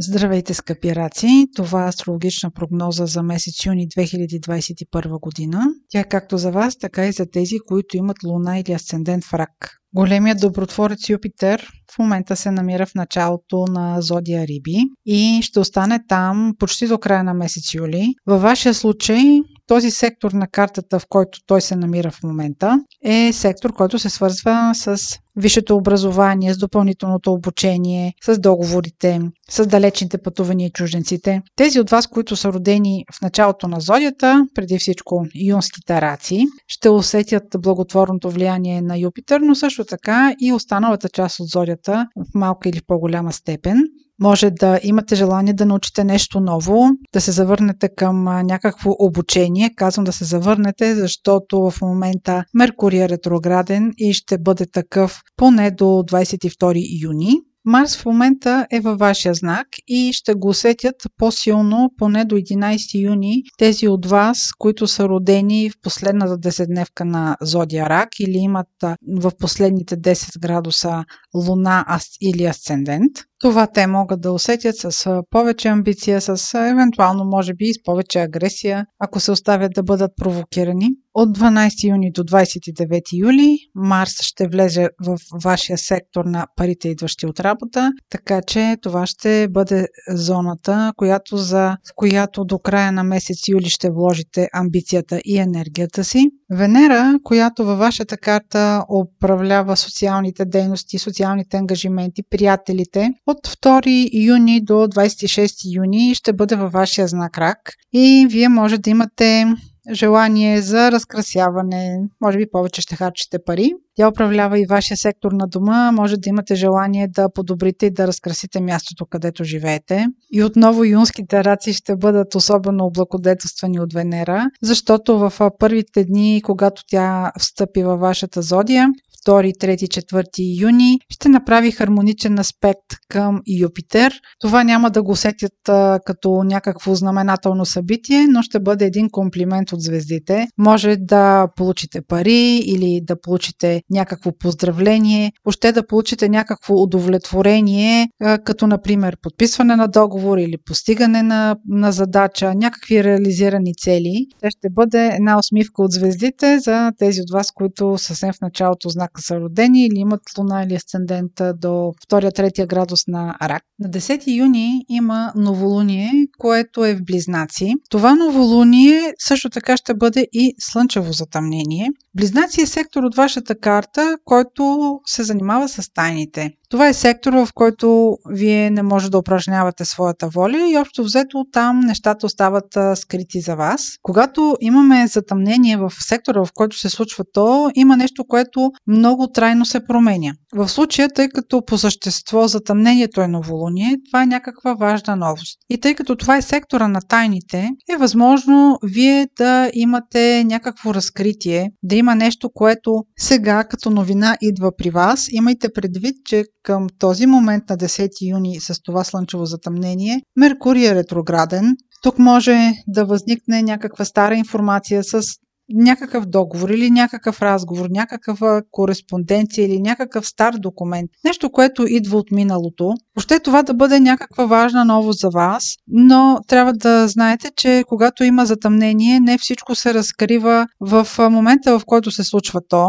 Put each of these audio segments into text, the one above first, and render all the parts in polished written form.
Здравейте, скъпи раци! Това е астрологична прогноза за месец юни 2021 година. Тя както за вас, така и за тези, които имат луна или асцендент в рак. Големият добротворец Юпитер в момента се намира в началото на зодия Риби и ще остане там почти до края на месец юли. Във вашия случай този сектор на картата, в който той се намира в момента, е сектор, който се свързва с висшето образование, с допълнителното обучение, с договорите, с далечните пътувания и чужденците. Тези от вас, които са родени в началото на зодията, преди всичко юнските раци, ще усетят благотворното влияние на Юпитер, но също така и останалата част от зодията в малка или в по-голяма степен. Може да имате желание да научите нещо ново, да се завърнете към някакво обучение. Казвам да се завърнете, защото в момента Меркурий е ретрограден и ще бъде такъв поне до 22 юни. Марс в момента е във вашия знак и ще го усетят по-силно поне до 11 юни тези от вас, които са родени в последната 10-дневка на зодия Рак или имат в последните 10 градуса луна или асцендент. Това те могат да усетят с повече амбиция, с евентуално може би и с повече агресия, ако се оставят да бъдат провокирани. От 12 юни до 29 юли Марс ще влезе в вашия сектор на парите, идващи от работа, така че това ще бъде зоната, в която до края на месец юли ще вложите амбицията и енергията си. Венера, която във вашата карта управлява социалните дейности, социалните ангажименти, приятелите, от 2 юни до 26 юни ще бъде във вашия знак Рак и вие може да имате желание за разкрасяване, може би повече ще харчите пари. Тя управлява и вашия сектор на дома, може да имате желание да подобрите и да разкрасите мястото, където живеете. И отново юнските раци ще бъдат особено облагодетелствани от Венера, защото в първите дни, когато тя встъпи във вашата зодия, 2, 3, 4 юни, ще направи хармоничен аспект към Юпитер. Това няма да го усетят като някакво знаменателно събитие, но ще бъде един комплимент от звездите. Може да получите пари или да получите някакво поздравление, още да получите някакво удовлетворение, като например подписване на договор или постигане на задача, някакви реализирани цели. Те ще бъде една усмивка от звездите за тези от вас, които съвсем в началото знака са родени или имат луна или асцендента до 2-3 градус на Рак. На 10 юни има новолуние, което е в Близнаци. Това новолуние също така ще бъде и слънчево затъмнение. Близнаци е сектор от вашата карта, който се занимава с тайните. Това е сектор, в който вие не може да упражнявате своята воля и общо взето там нещата остават скрити за вас. Когато имаме затъмнение в сектора, в който се случва то, има нещо, което много трайно се променя. В случая, тъй като по същество затъмнението е новолуние, това е някаква важна новост. И тъй като това е сектора на тайните, е възможно вие да имате някакво разкритие, да има нещо, което сега като новина идва при вас. Имайте предвид, че към този момент на 10 юни с това слънчево затъмнение Меркурий е ретрограден. Тук може да възникне някаква стара информация с някакъв договор или някакъв разговор, някаква кореспонденция или някакъв стар документ. Нещо, което идва от миналото. Въобще това да бъде някаква важна новост за вас, но трябва да знаете, че когато има затъмнение, не всичко се разкрива в момента, в който се случва то.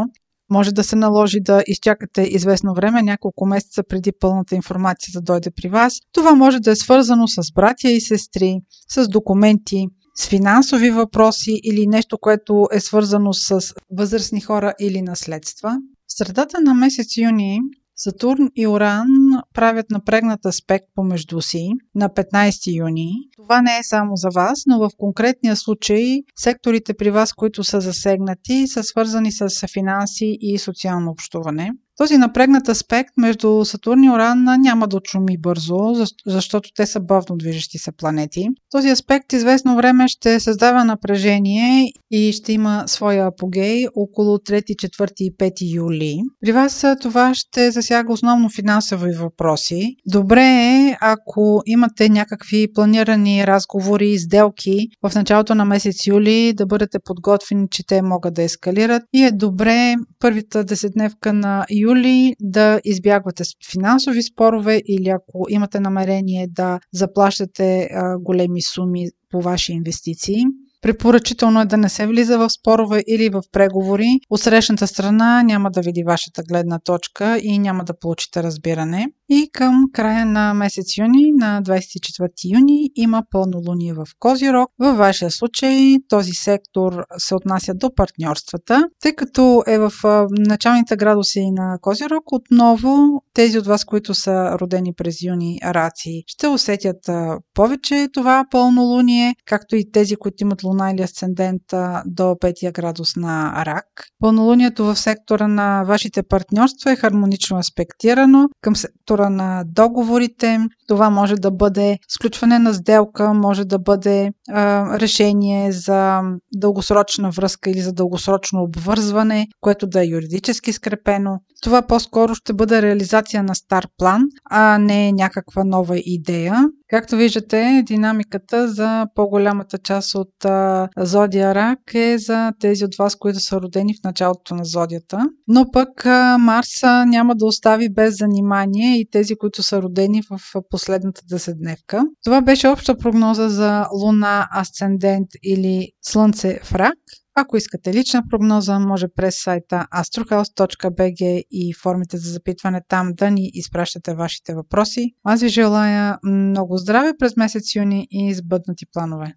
Може да се наложи да изчакате известно време, няколко месеца преди пълната информация да дойде при вас. Това може да е свързано с братя и сестри, с документи, с финансови въпроси или нещо, което е свързано с възрастни хора или наследства. В средата на месец юни Сатурн и Уран правят напрегнат аспект помежду си на 15 юни. Това не е само за вас, но в конкретния случай секторите при вас, които са засегнати, са свързани с финанси и социално общуване. Този напрегнат аспект между Сатурн и Уран няма да отшуми бързо, защото те са бавно движещи се планети. Този аспект известно време ще създава напрежение и ще има своя апогей около 3, 4 и 5 юли. При вас това ще засяга основно финансови въпроси, въпроси. Добре е, ако имате някакви планирани разговори, сделки в началото на месец юли, да бъдете подготвени, че те могат да ескалират, и е добре първата десетдневка на юли да избягвате финансови спорове, или ако имате намерение да заплащате големи суми по ваши инвестиции. Препоръчително е да не се влиза в спорове или в преговори. Отсрещната страна няма да види вашата гледна точка и няма да получите разбиране. И към края на месец юни, на 24 юни, има пълнолуние в Козирог. Във вашия случай този сектор се отнася до партньорствата. Тъй като е в началните градуси на Козирог, отново тези от вас, които са родени през юни раци, ще усетят повече това пълнолуние, както и тези, които имат луна или асцендента до 5 градус на Рак. Пълнолунието в сектора на вашите партньорства е хармонично аспектирано към сектора на договорите. Това може да бъде сключване на сделка, може да бъде решение за дългосрочна връзка или за дългосрочно обвързване, което да е юридически скрепено. Това по-скоро ще бъде реализация на стар план, а не някаква нова идея. Както виждате, динамиката за по-голямата част от зодия Рак е за тези от вас, които са родени в началото на зодията. Но пък Марс няма да остави без занимание и тези, които са родени в последната десетдневка. Това беше обща прогноза за Луна, Асцендент или Слънце в Рак. Ако искате лична прогноза, може през сайта astrohouse.bg и формите за запитване там да ни изпращате вашите въпроси. Аз ви желая много здраве през месец юни и избъднати планове!